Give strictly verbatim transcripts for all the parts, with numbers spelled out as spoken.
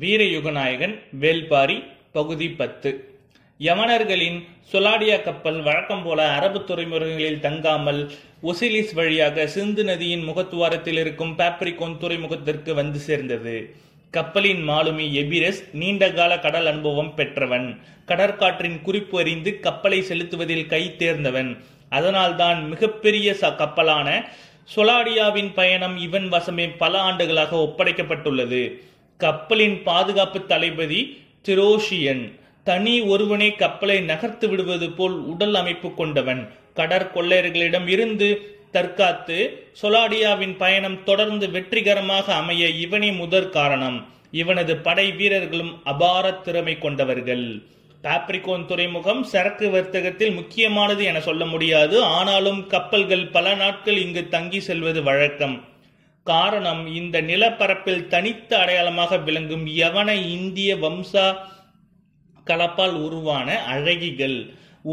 வீர யுகநாயகன் வேள்பாரி பகுதி பத்து. யமனர்களின் சோலாடியா கப்பல் வழக்கம் போல அரபு துறைமுகங்களில் தங்காமல் ஒசிலிஸ் வழியாக சிந்து நதியின் முகத்துவாரத்தில் இருக்கும் பாப்ரிகோன் துறைமுகத்திற்கு வந்து சேர்ந்தது. கப்பலின் மாலுமி எபிரஸ் நீண்டகால கடல் அனுபவம் பெற்றவன். கடற்காற்றின் குறிப்பு அறிந்து கப்பலை செலுத்துவதில் கை தேர்ந்தவன். அதனால்தான் மிகப்பெரிய கப்பலான சோலாடியாவின் பயணம் இவன் வசமே பல ஆண்டுகளாக ஒப்படைக்கப்பட்டுள்ளது. கப்பலின் பாதுகாப்பு தளபதி திரோஷியன் தனி ஒருவனே கப்பலை நகர்த்து விடுவது போல் உடல் அமைப்பு கொண்டவன். கடற்கொள்ளையர்களிடம் இருந்து தற்காத்து சோலாடியாவின் பயணம் தொடர்ந்து வெற்றிகரமாக அமைய இவனே முதற் காரணம். இவனது படை வீரர்களும் அபார திறமை கொண்டவர்கள். பாப்ரிகோன் துறைமுகம் சரக்கு வர்த்தகத்தில் முக்கியமானது என சொல்ல முடியாது. ஆனாலும் கப்பல்கள் பல நாட்கள் இங்கு தங்கி செல்வது வழக்கம். காரணம், இந்த நிலப்பரப்பில் தனித்த அடையாளமாக விளங்கும் யவன இந்திய வம்சா கலப்பால் உருவான அழகிகள்.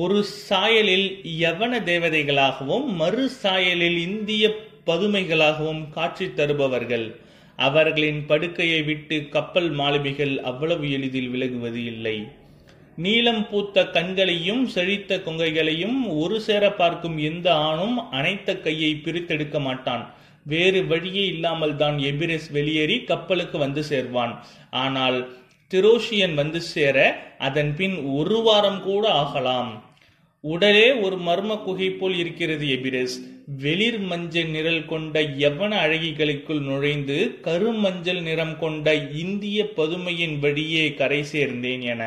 ஒரு சாயலில் யவன தேவதைகளாகவும் மறு சாயலில் இந்திய பதுமைகளாகவும் காட்சி தருபவர்கள். அவர்களின் படுக்கையை விட்டு கப்பல் மாலுமிகள் அவ்வளவு எளிதில் விலகுவது இல்லை. நீலம் பூத்த கண்களையும் செழித்த கொங்கைகளையும் ஒரு சேர பார்க்கும் எந்த ஆணும் அனைத்த கையை பிரித்தெடுக்க மாட்டான். வேறு வழியே இல்லாமல் தான் எபிரஸ் வெளியேறி கப்பலுக்கு வந்து சேர்வான். ஆனால் திரோஷியன் வந்து சேர அதன் பின் ஒரு வாரம் கூட ஆகலாம். உடலே ஒரு மர்ம குகை போல் இருக்கிறது எபிரஸ். வெளிர் மஞ்சள் நிறம் கொண்ட யவன அழகிகளுக்குள் நுழைந்து கருமஞ்சள் நிறம் கொண்ட இந்திய பதுமையின் வழியே கரை சேர்ந்தேன் என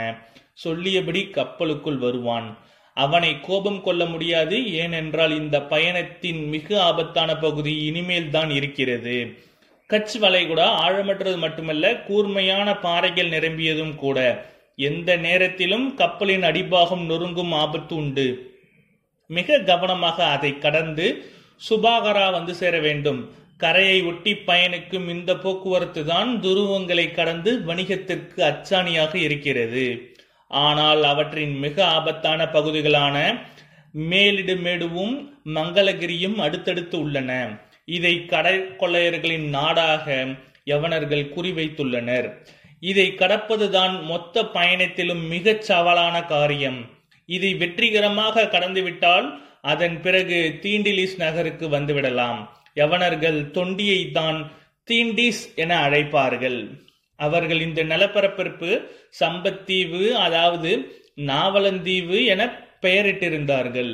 சொல்லியபடி கப்பலுக்குள் வருவான். அவனை கோபம் கொள்ள முடியாது. ஏனென்றால் இந்த பயணத்தின் மிக ஆபத்தான பகுதி இனிமேல் தான் இருக்கிறது. கட்ச் வளைகுடா ஆழமற்றது மட்டுமல்ல, கூர்மையான பாறைகள் நிரம்பியதும் கூட. எந்த நேரத்திலும் கப்பலின் அடிபாகம் நொறுங்கும் ஆபத்து உண்டு. மிக கவனமாக அதை கடந்து சுபாகரா வந்து சேர வேண்டும். கரையை ஒட்டி பயணிக்கும் இந்த போக்குவரத்து தான் துருவங்களை கடந்து வணிகத்திற்கு அச்சாணியாக இருக்கிறது. ஆனால் அவற்றின் மிக ஆபத்தான பகுதிகளான மேலிடுமேடுவும் மங்களகிரியும் அடுத்தடுத்து உள்ளன. இதை கடற்கொள்ளையர்களின் நாடாக யவனர்கள் குறிவைத்துள்ளனர். இதை கடப்பதுதான் மொத்த பயணத்திலும் மிகச் சவாலான காரியம். இதை வெற்றிகரமாக கடந்துவிட்டால் அதன் பிறகு தீண்டிலிஸ் நகருக்கு வந்துவிடலாம். யவனர்கள் தொண்டியை தான் தீண்டிலிஸ் என அழைப்பார்கள். அவர்கள் இந்த நிலப்பரப்பிற்கு சம்பத் தீவு, அதாவது நாவலந்தீவு என பெயரிட்டிருந்தார்கள்.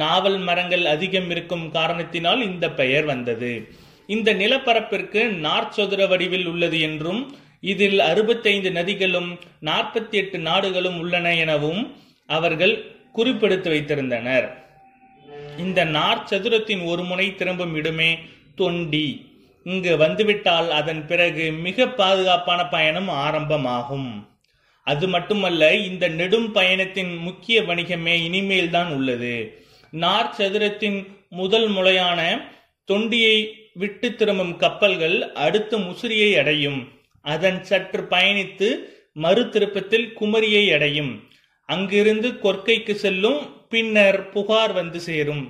நாவல் மரங்கள் அதிகம் இருக்கும் காரணத்தினால் இந்த பெயர் வந்தது. இந்த நிலப்பரப்பிற்கு நாற்சதுர வடிவில் உள்ளது என்றும், இதில் அறுபத்தைந்து நதிகளும் நாற்பத்தி எட்டு நாடுகளும் உள்ளன எனவும் அவர்கள் குறிப்பெடுத்து வைத்திருந்தனர். இந்த நாற்சதுரத்தின் ஒரு முனை திரும்பும் இடமே தொண்டி. இங்கு வந்துவிட்டால் அதன் பிறகு மிக பாதுகாப்பான பயணம் ஆரம்பமாகும். அது மட்டுமல்ல, இந்த நெடும் பயணத்தின் முக்கிய வணிகமே இனிமேல் தான் உள்ளது. நாற்சதுரத்தின் முதல் முளையான தொண்டியை விட்டு திரும்பும் கப்பல்கள் அடுத்து முசிறியை அடையும். அதன் சற்று பயணித்து மறு திருப்பத்தில் குமரியை அடையும். அங்கிருந்து கொற்கைக்கு செல்லும். பின்னர் புகார் வந்து சேரும்.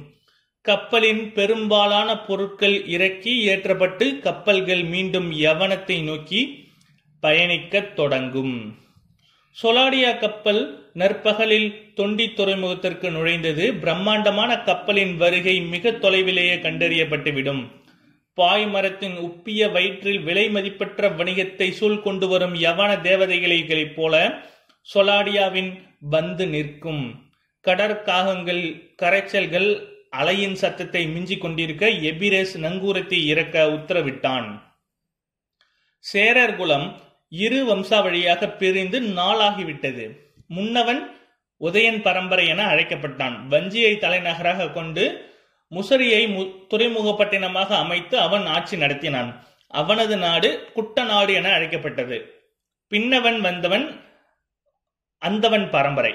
கப்பலின் பெரும்பாலான பொருட்கள் இறக்கி ஏற்றப்பட்டு கப்பல்கள் மீண்டும் யவனத்தை நோக்கி பயணிக்க தொடங்கும். சோலாடியா கப்பல் நற்பகலில் தொண்டி துறைமுகத்திற்கு நுழைந்தது. பிரம்மாண்டமான கப்பலின் வருகை மிக தொலைவிலேயே கண்டறியப்பட்டுவிடும். பாய் மரத்தின் உப்பிய வயிற்றில் விலை மதிப்பற்ற வணிகத்தை சூழ் கொண்டு வரும் யவன தேவதைகளைப் போல சோலாடியாவின் வந்து நிற்கும். கடற்காகங்கள் கரைச்சல்கள் அலையின் சத்தத்தை மிஞ்சிக் கொண்டிருக்க எபிரஸ் நங்கூரத்தை இறக்க உத்தரவிட்டான். சேரர்குலம் இரு வம்சாவழியாக பிரிந்து நாளாகிவிட்டது. முன்னவன் உதயன் பரம்பரை என அழைக்கப்பட்டான். வஞ்சியை தலைநகராக கொண்டு முசிறியை துறைமுகப்பட்டினமாக அமைத்து அவன் ஆட்சி நடத்தினான். அவனது நாடு குடநாடு என அழைக்கப்பட்டது. பின்னவன் வந்தவன் அந்துவன் பரம்பரை.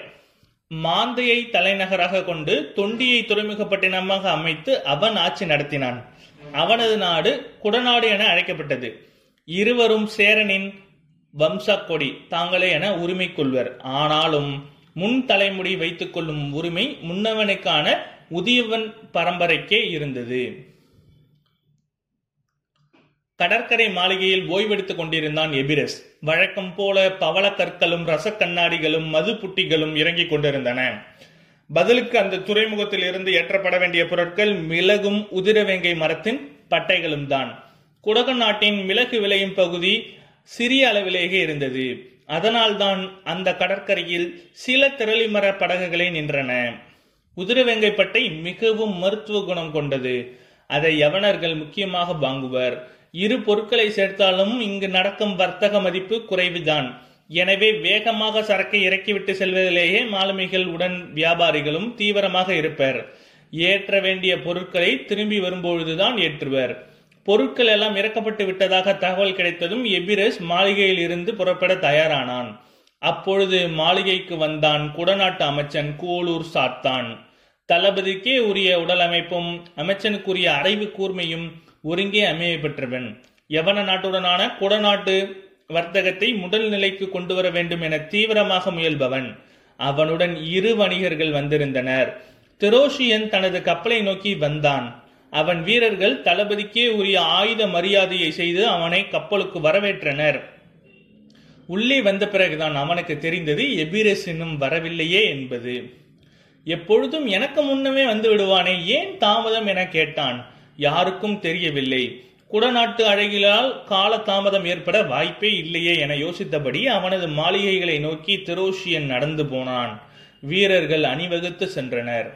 மாந்தையை தலைநகராக கொண்டு தொண்டியை துறைமுகப்பட்டினமாக அமைத்து அவன் ஆட்சி நடத்தினான். அவனது நாடு குடநாடு என அழைக்கப்பட்டது. இருவரும் சேரனின் வம்ச கொடி தாங்களே என உரிமை கொள்வர். ஆனாலும் முன் தலைமுடி வைத்துக் கொள்ளும் உரிமை முன்னவனுக்கான உதயவன் பரம்பரைக்கே இருந்தது. கடற்கரை மாளிகையில் ஓய்வெடுத்துக் கொண்டிருந்தான் எபிரஸ். வழக்கம் போல பவள கற்களும் ரசக்கண்ணாடிகளும் மது புட்டிகளும் இறங்கிக் கொண்டிருந்தன. பதிலுக்கு அந்த துறைமுகத்தில் இருந்து ஏற்றப்பட வேண்டிய பொருட்கள் மிளகும் உதிரவேங்கை மரத்தின் பட்டைகளும் தான். குடநாட்டின் மிளகு விளையும் பகுதி சிறிய அளவிலேயே இருந்தது. அதனால் தான் அந்த கடற்கரையில் சில திரளிமர படகுகளை நின்றன. உதிரவேங்கை பட்டை மிகவும் மருத்துவ குணம் கொண்டது. அதை யவனர்கள் முக்கியமாக வாங்குவர். இரு பொருட்களை சேர்த்தாலும் இங்கு நடக்கும் வர்த்தக மதிப்பு குறைவுதான். எனவே வேகமாக சரக்கை இறக்கிவிட்டு செல்வதிலேயே மாலுமிகள் உடன் வியாபாரிகளும் தீவிரமாக இருப்பர். ஏற்ற வேண்டிய பொருட்களை திரும்பி வரும்பொழுதுதான் ஏற்றுவர். பொருட்கள் எல்லாம் இறக்கப்பட்டு விட்டதாக தகவல் கிடைத்ததும் எபிரஸ் மாளிகையில் இருந்து புறப்பட தயாரானான். அப்பொழுது மாளிகைக்கு வந்தான் குடநாட்டு அமைச்சன் கோளூர் சாத்தன். தளபதிக்கே உரிய உடல் அமைப்பும் அமைச்சனுக்குரிய அறிவு கூர்மையும் ஒருங்கே அமைய பெற்றவன். யவன நாட்டுடனான குடநாட்டு வர்த்தகத்தை முதல் நிலைக்கு கொண்டு வர வேண்டும் என தீவிரமாக முயல்பவன். அவனுடன் இரு வணிகர்கள் வந்திருந்தனர். திரோஷியன் தனது கப்பலை நோக்கி வந்தான். அவன் வீரர்கள் தளபதிக்கே உரிய ஆயுத மரியாதையை செய்து அவனை கப்பலுக்கு வரவேற்றனர். உள்ளே வந்த பிறகுதான் அவனுக்கு தெரிந்தது எபிரஸ் இன்னும் வரவில்லையே என்பது. எப்பொழுதும் எனக்கு முன்னமே வந்து விடுவானே, ஏன் தாமதம் என கேட்டான். யாருக்கும் தெரியவில்லை. குடநாட்டு அழகிலால் கால தாமதம் ஏற்பட வாய்ப்பே இல்லையே என யோசித்தபடி அவனது மாளிகைகளை நோக்கி திரோஷியன் நடந்து போனான். வீரர்கள் அணிவகுத்து சென்றனர்.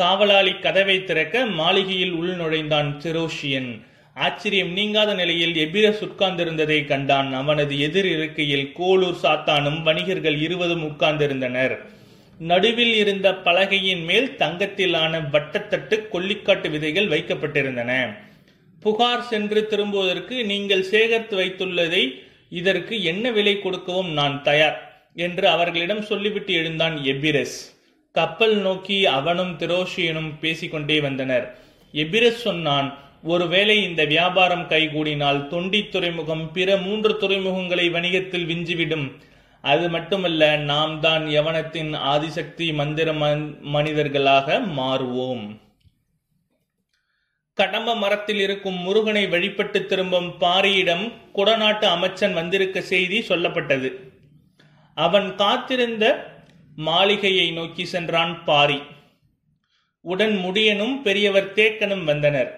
காவலாளி கதவை திறக்க மாளிகையில் உள் நுழைந்தான் திரோஷியன். ஆச்சரியம் நீங்காத நிலையில் எபிரஸ் உட்கார்ந்திருந்ததை கண்டான். அவனது எதிர் இருக்கையில் கோளூர் சாத்தானும் வணிகர்கள் இருவதும் உட்கார்ந்திருந்தனர். நடுவில் இருந்த பலகையின் மேல் தங்கத்திலான வட்டத்தட்டு கொல்லிக்காட்டு விதைகள் வைக்கப்பட்டிருந்தன. புகார் சென்று திரும்புவதற்கு நீங்கள் சேகரித்து வைத்துள்ளதை இதற்கு என்ன விலை கொடுக்கவும் நான் தயார் என்று அவர்களிடம் சொல்லிவிட்டு எழுந்தான் எபிரஸ். கப்பல் நோக்கி அவனும் திரோஷியனும் பேசிக்கொண்டே வந்தனர். எபிரஸ் சொன்னான், ஒருவேளை இந்த வியாபாரம் கைகூடினால் தொண்டி துறைமுகம் பிற மூன்று துறைமுகங்களை வணிகத்தில் விஞ்சிவிடும். அது மட்டுமல்ல, நாம் தான் யவனத்தின் ஆதிசக்தி மந்திர மனிதர்களாக மாறுவோம். கடம்ப மரத்தில் இருக்கும் முருகனை வழிபட்டு திரும்பும் பாரியிடம் குடநாட்டு அமைச்சன் வந்திருக்க செய்தி சொல்லப்பட்டது. அவன் காத்திருந்த மாளிகையை நோக்கி சென்றான் பாரி. உடன் முடியனும் பெரியவர் தேக்கனும் வந்தனர்.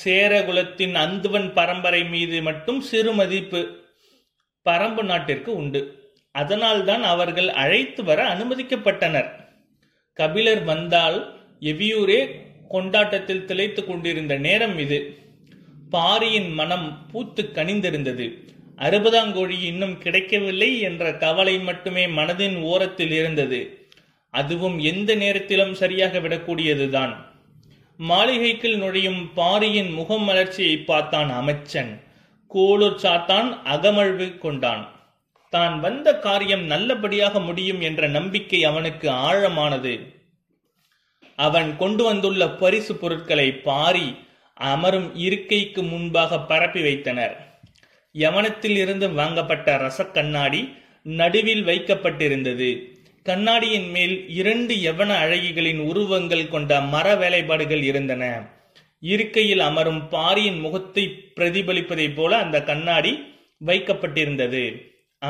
சேரகுலத்தின் அந்துவன் பரம்பரை மீது மட்டும் சிறு மதிப்பு பரம்பு நாட்டிற்கு உண்டு. அதனால்தான் அவர்கள் அழைத்து வர அனுமதிக்கப்பட்டனர். கபிலர் வந்தால் எவ்வியூரே கொண்டாட்டத்தில் திளைத்து கொண்டிருந்த நேரம் இது. பாரியின் மனம் பூத்து கனிந்திருந்தது. அறுபதாங்கோழி இன்னும் கிடைக்கவில்லை என்ற கவலை மட்டுமே மனதின் ஓரத்தில் இருந்தது. அதுவும் எந்த நேரத்திலும் சரியாக விடக்கூடியதுதான். மாளிகைக்குள் நுழையும் பாரியின் முகம் மலர்ச்சியை பார்த்தான் அமைச்சன். கோளூர் சாத்தான் அகமழ்வு கொண்டான். தான் வந்த காரியம் நல்லபடியாக முடியும் என்ற நம்பிக்கை அவனுக்கு ஆழமானது. அவன் கொண்டு வந்துள்ள பரிசு பொருட்களை பாரி அமரும் இருக்கைக்கு முன்பாக பரப்பி வைத்தனர். யவனத்தில் இருந்து வாங்கப்பட்ட ரச கண்ணாடி நடுவில் வைக்கப்பட்டிருந்தது. கண்ணாடியின் மேல் இரண்டு யவன அழகிகளின் உருவங்கள் கொண்ட மர வேலைப்பாடுகள் இருந்தன. இருக்கையில் அமரும் பாரியின் முகத்தை பிரதிபலிப்பதைப் போல அந்த கண்ணாடி வைக்கப்பட்டிருந்தது.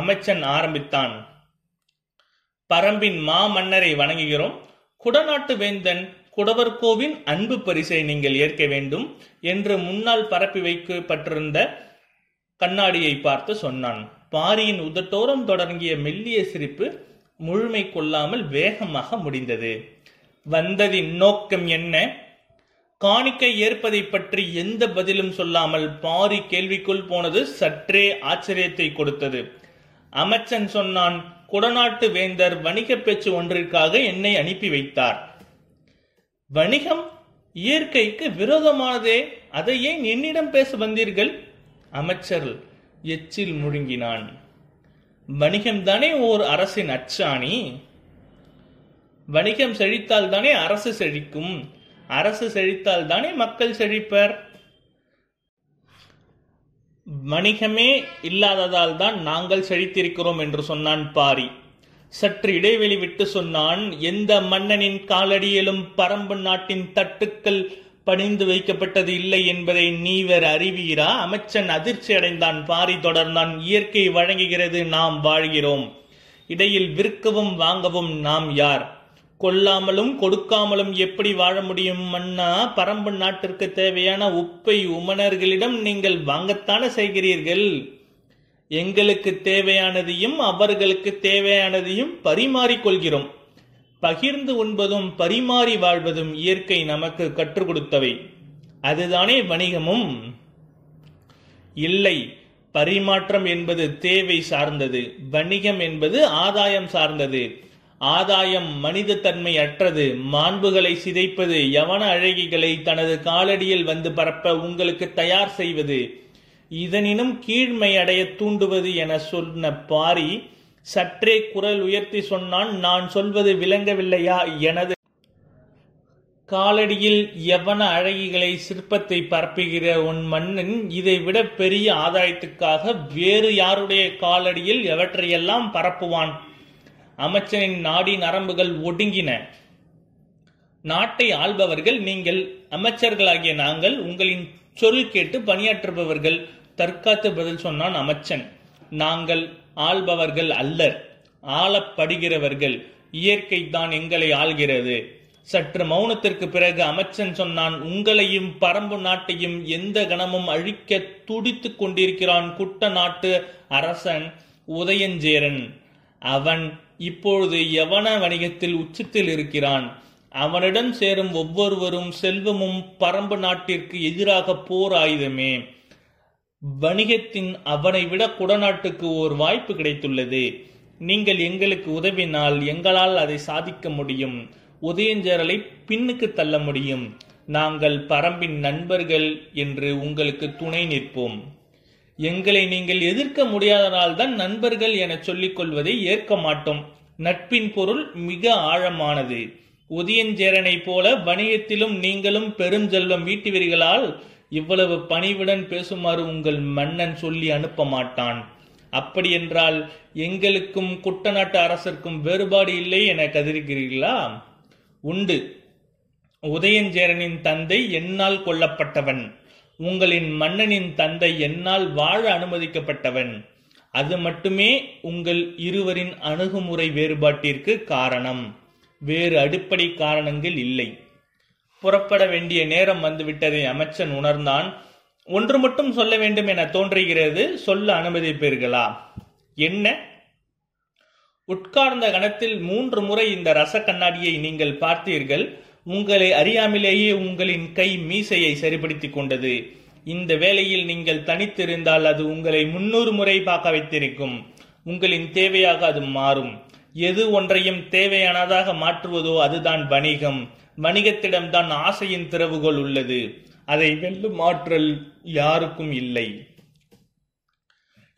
அமைச்சன் ஆரம்பித்தான். பரம்பின் மா மன்னரை வணங்குகிறோம். குடநாட்டு வேந்தன் குடவர்கோவின் அன்பு பரிசை நீங்கள் ஏற்க வேண்டும் என்று முன்னால் பரப்பி வைக்கப்பட்டிருந்த கண்ணாடியை பார்த்து சொன்னான். பாரியின் உதட்டோரம் தொடங்கிய மெல்லிய சிரிப்பு முழுமை கொள்ளாமல் வேகமாக முடிந்தது. வந்ததின் நோக்கம் என்ன? காணிக்கை ஏற்பதை பற்றி எந்த பதிலும் சொல்லாமல் பாரி கேள்விக்குள் போனது சற்றே ஆச்சரியத்தை கொடுத்தது. அமைச்சன் சொன்னான், குடநாட்டு வேந்தர் வணிக பேச்சு ஒன்றிற்காக என்னை அனுப்பி வைத்தார். வணிகம் இயற்கைக்கு விரோதமானதே, அதை ஏன் என்னிடம் பேச வந்தீர்கள்? அமைச்சர் எச்சில் முழுங்கினான். வணிகம்தானே ஓர் அரசின் அச்சாணி. வணிகம் செழித்தால் தானே அரசு செழிக்கும். அரசு செழித்தால் தானே மக்கள் செழிப்பர். வணிகமே இல்லாததால் தான் நாங்கள் செழித்திருக்கிறோம் என்று சொன்னான் பாரி. சற்று இடைவெளி விட்டு சொன்னான், எந்த மன்னனின் காலடியிலும் பரம்பு நாட்டின் தட்டுக்கள் பணிந்து வைக்கப்பட்டது இல்லை என்பதை நீ வேறு அறிவீரா? அமைச்சன் அதிர்ச்சி அடைந்தான். பாரி தொடர்ந்தான். இயற்கை வழங்குகிறது, நாம் வாழ்கிறோம். இடையில் விற்கவும் வாங்கவும் நாம் யார்? கொல்லாமலும் கொடுக்காமலும் எப்படி வாழ முடியும் அண்ணா? பரம்பு நாட்டிற்கு தேவையான உப்பை உமனர்களிடம் நீங்கள் வாங்கத்தானே செய்கிறீர்கள். எங்களுக்கு தேவையானதையும் அவர்களுக்கு தேவையானதையும் பரிமாறிக்கொள்கிறோம். பகிர்ந்து உண்பதும் பரிமாறி வாழ்வதும் இயற்கை நமக்கு கற்றுக் கொடுத்தவை. அதுதானே வணிகமும். இல்லை, பரிமாற்றம் என்பது தேவை சார்ந்தது, வணிகம் என்பது ஆதாயம் சார்ந்தது. ஆதாயம் மனித தன்மை அற்றது. மாண்புகளை சிதைப்பது, யவன அழகிகளை தனது காலடியில் வந்து பரப்ப உங்களுக்கு தயார் செய்வது, இதனினும் கீழ்மை அடைய தூண்டுவது என சொன்ன பாரி சற்றே குரல் உயர்த்தி சொன்னான். நான் சொல்வது விளங்கவில்லையா? எனது காலடியில் யவன அழகிகளை சிற்பத்தை பரப்புகிற உன் மன்னன் இதை விட பெரிய ஆதாயத்துக்காக வேறு யாருடைய காலடியில் எவற்றையெல்லாம் பரப்புவான்? அமைச்சனின் நாடி நரம்புகள் ஒடுங்கின. நாட்டை ஆள்பவர்கள் நீங்கள், அமைச்சர்களாகிய நாங்கள், உங்களின் சொல் கேட்டு பணியாற்றுபவர்கள். தற்காத்து பதில் சொன்னான் அமைச்சன். நாங்கள் ஆள்பவர்கள் அல்லர், ஆளப்படுகிறவர்கள். இயற்கை தான் எங்களை ஆள்கிறது. சற்று மௌனத்திற்கு பிறகு அமைச்சன் சொன்னான். உங்களையும் பரம்பு நாட்டையும் எந்த கணமும் அழிக்க துடித்து கொண்டிருக்கிறான் குட்ட நாட்டு அரசன் உதயஞ்சேரன். அவன் இப்பொழுது யவன வணிகத்தில் உச்சத்தில் இருக்கிறான். அவனிடம் சேரும் ஒவ்வொருவரும் செல்வமும் பரம்பு நாட்டிற்கு எதிராக போர் ஆயுதமே. வணிகத்தின் அவனை விட குடநாட்டுக்கு ஒரு வாய்ப்பு கிடைத்துள்ளது. நீங்கள் எங்களுக்கு உதவினால் எங்களால் அதை சாதிக்க முடியும். உதயஞ்சேரலை பின்னுக்கு தள்ள முடியும். நாங்கள் பரம்பின் நண்பர்கள் என்று உங்களுக்கு துணை நிற்போம். எங்களை நீங்கள் எதிர்க்க முடியாதனால் தான் நண்பர்கள் என சொல்லிக் கொள்வதை ஏற்க மாட்டோம். நட்பின் பொருள் மிக ஆழமானது. உதயஞ்சேரனை போல வணிகத்திலும் நீங்களும் பெரும் செல்வம் வீட்டுவீர்களால் இவ்வளவு பணிவுடன் பேசுமாறு உங்கள் மன்னன் சொல்லி அனுப்ப மாட்டான். அப்படியென்றால் எங்களுக்கும் குட்டநாட்டு அரசர்க்கும் வேறுபாடு இல்லை என கதறுகிறீர்களா? உண்டு. உதயஞ்சேரனின் தந்தை என்னால் கொல்லப்பட்டவன். உங்களின் மன்னனின் தந்தை என்னால் வாழ அனுமதிக்கப்பட்டவன். அது மட்டுமே உங்கள் இருவரின் அணுகுமுறை வேறுபாட்டிற்கு காரணம். வேறு அடிப்படை காரணங்கள் இல்லை. புறப்பட வேண்டிய நேரம் வந்துவிட்டதை அமைச்சன் உணர்ந்தான். ஒன்று மட்டும் சொல்ல வேண்டும் என தோன்றுகிறது. சொல்ல அனுமதிப்பீர்களா? என்ன? உட்கார்ந்த கணத்தில் மூன்று முறை இந்த ரச கண்ணாடியை நீங்கள் பார்த்தீர்கள். உங்களை அறியாமலேயே உங்களின் கை மீசையை சரிபடுத்திக் கொண்டது. இந்த வேளையில் நீங்கள் தனித்திருந்தால் அது உங்களை முன்னூறு முறை பார்க்க வைத்திருக்கும். உங்களின் தேவையாக அது மாறும். எது ஒன்றையும் தேவையானதாக மாற்றுவதோ அதுதான் வணிகம். வணிகத்திடம்தான் ஆசையின் திறவுகோல் உள்ளது. அதை வெல்லும் ஆற்றல் யாருக்கும் இல்லை.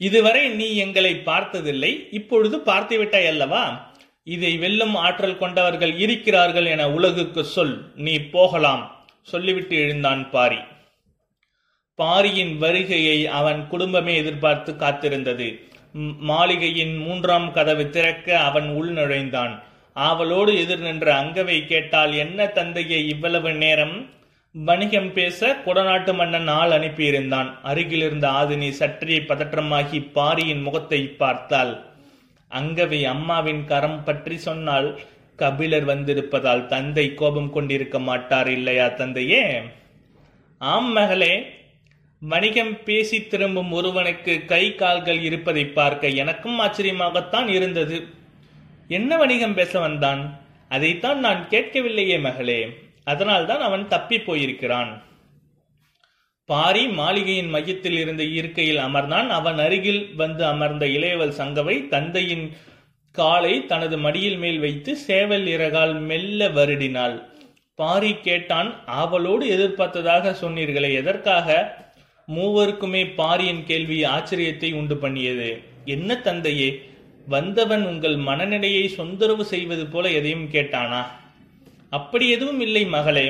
இதுவரை நீ எங்களை பார்த்ததில்லை, இப்பொழுது பார்த்துவிட்டாய் அல்லவா? இதை வெல்லும் ஆற்றல் கொண்டவர்கள் இருக்கிறார்கள் என உலகுக்கு சொல். நீ போகலாம். சொல்லிவிட்டு எழுந்தான் பாரி. பாரியின் வருகையை அவன் குடும்பமே எதிர்பார்த்து காத்திருந்தது. மாளிகையின் மூன்றாம் கதவு திறக்க அவன் உள் நுழைந்தான். ஆவலோடு எதிர் நின்ற அங்கவை கேட்டால், என்ன தந்தையை இவ்வளவு நேரம்? வணிகம் பேச குடநாட்டு மன்னன் ஆள் அனுப்பியிருந்தான். அருகிலிருந்த ஆதினி சற்றே பதற்றமாகி பாரியின் முகத்தை பார்த்தாள். அங்கவை அம்மாவின் கரம் பற்றி சொன்னால், கபிலர் வந்திருப்பதால் தந்தை கோபம் கொண்டிருக்க மாட்டார் இல்லையா தந்தையே? ஆம் மகளே, வணிகம் பேசி திரும்பும் ஒருவனுக்கு கை கால்கள் இருப்பதை பார்க்க எனக்கும் ஆச்சரியமாகத்தான் இருந்தது. என்ன வணிகம் பேச வந்தான்? அதைத்தான் நான் கேட்கவில்லையே மகளே. அதனால் தான் அவன் தப்பி போயிருக்கிறான். பாரி மாளிகையின் மையத்தில் இருந்த இருக்கையில் அமர்ந்தான். அவன் அருகில் வந்து அமர்ந்த இளையவள் சங்கவை தந்தையின் காலை தனது மடியில் மேல் வைத்து சேவல் இறகால் மெல்ல வருடினாள். பாரி கேட்டான், ஆவலோடு எதிர்பார்த்ததாக சொன்னீர்களே, எதற்காக? மூவருக்குமே பாரியின் கேள்வி ஆச்சரியத்தை உண்டு பண்ணியது. என்ன தந்தையே, வந்தவன் உங்கள் மனநிலையை சொந்தரவு செய்வது போல எதையும் கேட்டானா? அப்படி எதுவும் இல்லை மகளே.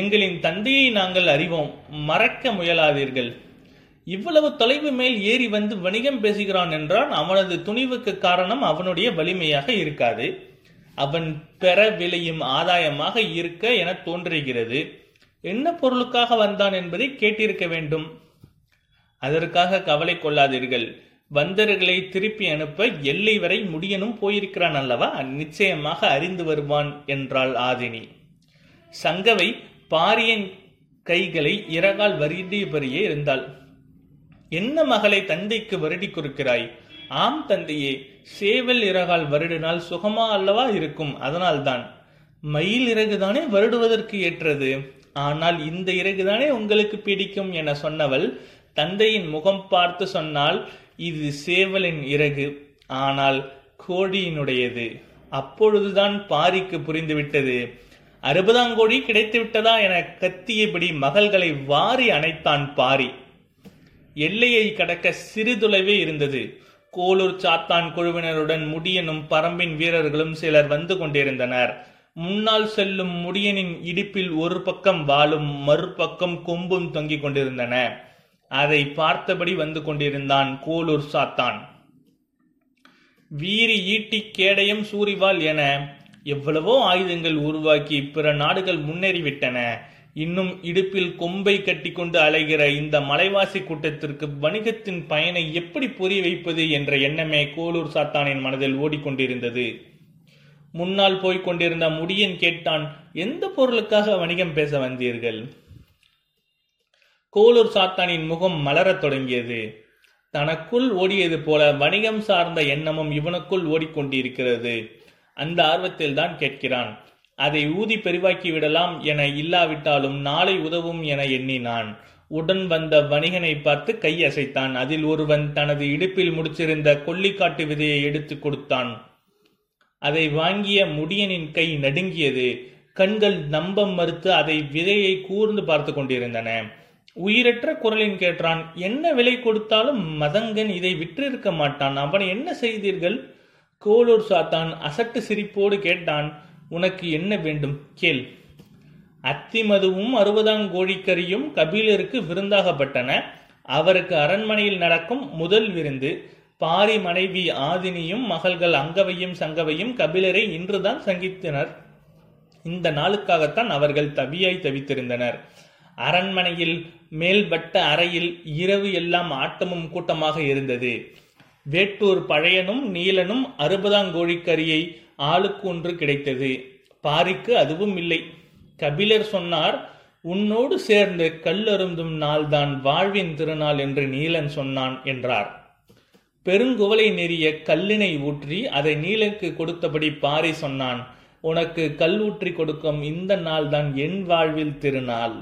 எங்களின் தந்தையை நாங்கள் அறிவோம், மறக்க முயலாதீர்கள். இவ்வளவு தொலைவு மேல் ஏறி வந்து வணிகம் பேசுகிறான் என்றான். அவனது துணிவுக்கு காரணம் அவனுடைய வலிமையாக இருக்காது, அவன் பெற விளையும் ஆதாயமாக இருக்க என தோன்றுகிறது. என்ன பொருளுக்காக வந்தான் என்பதை கேட்டிருக்க வேண்டும். அதற்காக கவலை கொள்ளாதீர்கள். வந்தர்களை திருப்பி அனுப்ப எல்லை வரை முடியனும் போயிருக்கிறான் அல்லவா, நிச்சயமாக அறிந்து வருவான் என்றாள் ஆதினி. சங்கவை பாரியன் கைகளை இறகால் வருடியபடியே இருந்தாள். என்ன மகளை தந்தைக்கு வருடி கொடுக்கிறாய்? ஆம் தந்தையே, சேவல் இறகால் வருடினால் சுகமா அல்லவா இருக்கும், அதனால்தான். மயில் இறகுதானே வருடுவதற்கு ஏற்றது, ஆனால் இந்த இறகுதானே உங்களுக்கு பிடிக்கும் என சொன்னவள் தந்தையின் முகம் பார்த்து சொன்னால், இது சேவலின் இறகு, ஆனால் கோழியினுடையது. அப்பொழுதுதான் பாரிக்கு புரிந்துவிட்டது. அறுபதாங்கோழி கிடைத்துவிட்டதா என கத்தியபடி மகள்களை வாரி அணைத்தான் பாரி. எல்லையை கடக்க சிறிதுளவே இருந்தது. கோளூர் சாத்தான் குழுவினருடன் முடியனும் பரம்பின் வீரர்களும் சிலர் வந்து கொண்டிருந்தனர். முன்னால் செல்லும் முடியனின் இடுப்பில் ஒரு பக்கம் வாளும் மறுபக்கம் கொம்பும் தொங்கிக் கொண்டிருந்தன. அதை பார்த்தபடி வந்து கொண்டிருந்தான் கோளூர் சாத்தான். வீரி ஈட்டி கேடயம் சூரிவாள் என எவ்வளவோ ஆயுதங்கள் உருவாக்கி பிற நாடுகள் முன்னேறிவிட்டன. இன்னும் இடுப்பில் கொம்பை கட்டி கொண்டு அலைகிற இந்த மலைவாசி கூட்டத்திற்கு வணிகத்தின் பயனை எப்படி புரிய வைப்பது என்ற எண்ணமே கோளூர் சாத்தானின் மனதில் ஓடிக்கொண்டிருந்தது. முன்னால் போய்க் கொண்டிருந்த முடியன் கேட்டான், எந்த பொருளுக்காக வணிகம் பேச வந்தீர்கள்? கோளூர் சாத்தானின் முகம் மலரத் தொடங்கியது. தனக்குள் ஓடியது போல வணிகம் சார்ந்த எண்ணமும் இவனுக்குள் ஓடிக்கொண்டிருக்கிறது. அந்த ஆர்வத்தில் தான் கேட்கிறான். அதை ஊதி பெரிவாக்கி விடலாம் என, இல்லாவிட்டாலும் நாளை உதவும் என எண்ணினான். உடன் வந்த வணிகனை பார்த்து கை அசைத்தான். அதில் ஒருவன் தனது இடுப்பில் முடிச்சிருந்த கொல்லிக்காட்டு விதையை எடுத்து கொடுத்தான். அதை வாங்கிய முடியனின் கை நடுங்கியது. கண்கள் நம்ப மறுத்து அதை விதையை கூர்ந்து பார்த்து கொண்டிருந்தன. உயிரற்ற குரலின் கேட்டான், என்ன விலை கொடுத்தாலும் மதங்கன் இதை விற்றிருக்க மாட்டான், அவனை என்ன செய்தீர்கள்? கோளூர் சாத்தான் அசட்டு சிரிப்போடு கேட்டான், உனக்கு என்ன வேண்டும் கேள். அத்திமதுவும் அறுபதாம் கோழிக்கறியும் கபிலருக்கு விருந்தாகப்பட்டன. அவருக்கு அரண்மனையில் நடக்கும் முதல் விருந்து. பாரி மனைவி ஆதினியும் மகள்கள் அங்கவையும் சங்கவையும் கபிலரை இன்றுதான் சந்தித்தனர். இந்த நாளுக்காகத்தான் அவர்கள் தவியாய் தவித்திருந்தனர். அரண்மனையில் மேல்பட்ட அறையில் இரவு எல்லாம் ஆட்டமும் கூட்டமாக இருந்தது. வேட்டூர் பழையனும் நீலனும் அறுபதாம் கோழிக்கறியை ஆளுக்கு ஒன்று கிடைத்தது. பாரிக்கு அதுவும் இல்லை. கபிலர் சொன்னார், உன்னோடு சேர்ந்து கல்லருந்தும் நாள்தான் வாழ்வின் திருநாள் என்று நீலன் சொன்னான் என்றார். பெருங்குவலை நெறிய கல்லினை ஊற்றி அதை நீலனுக்கு கொடுத்தபடி பாரி சொன்னான், உனக்கு கல் ஊற்றி கொடுக்கும் இந்த நாள்தான் என் வாழ்வில் திருநாள்.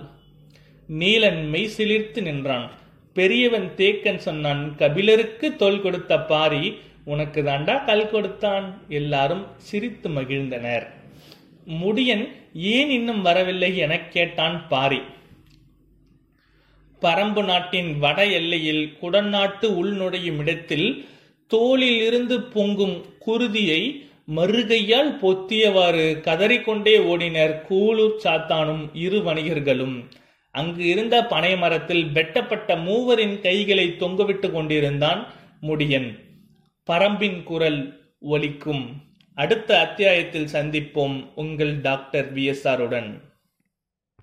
நீலன் மெய் சிலிர்த்து நின்றான். பெரியவன் தேக்கன் சொன்னான், கபிலருக்கு தோல் கொடுத்த பாரி உனக்கு தாண்டா கல் கொடுத்தான். எல்லாரும் சிரித்து மகிழ்ந்தனர். முடியன் ஏன் இன்னும் வரவில்லை என கேட்டான் பாரி. பரம்பு நாட்டின் வட எல்லையில் குடநாட்டு உள்நுழையும் இடத்தில் தோளில் இருந்து பொங்கும் குருதியை மறுகையால் பொத்தியவாறு கதறிக்கொண்டே ஓடினர் கோளூர் சாத்தானும் இரு வணிகர்களும். அங்கு இருந்த பனை மரத்தில் வெட்டப்பட்ட மூவரின் கைகளை தொங்கவிட்டு கொண்டிருந்தான் முடியன். பரம்பின் குரல் ஒலிக்கும். அடுத்த அத்தியாயத்தில் சந்திப்போம். உங்கள் டாக்டர் வி எஸ் ஆருடன்.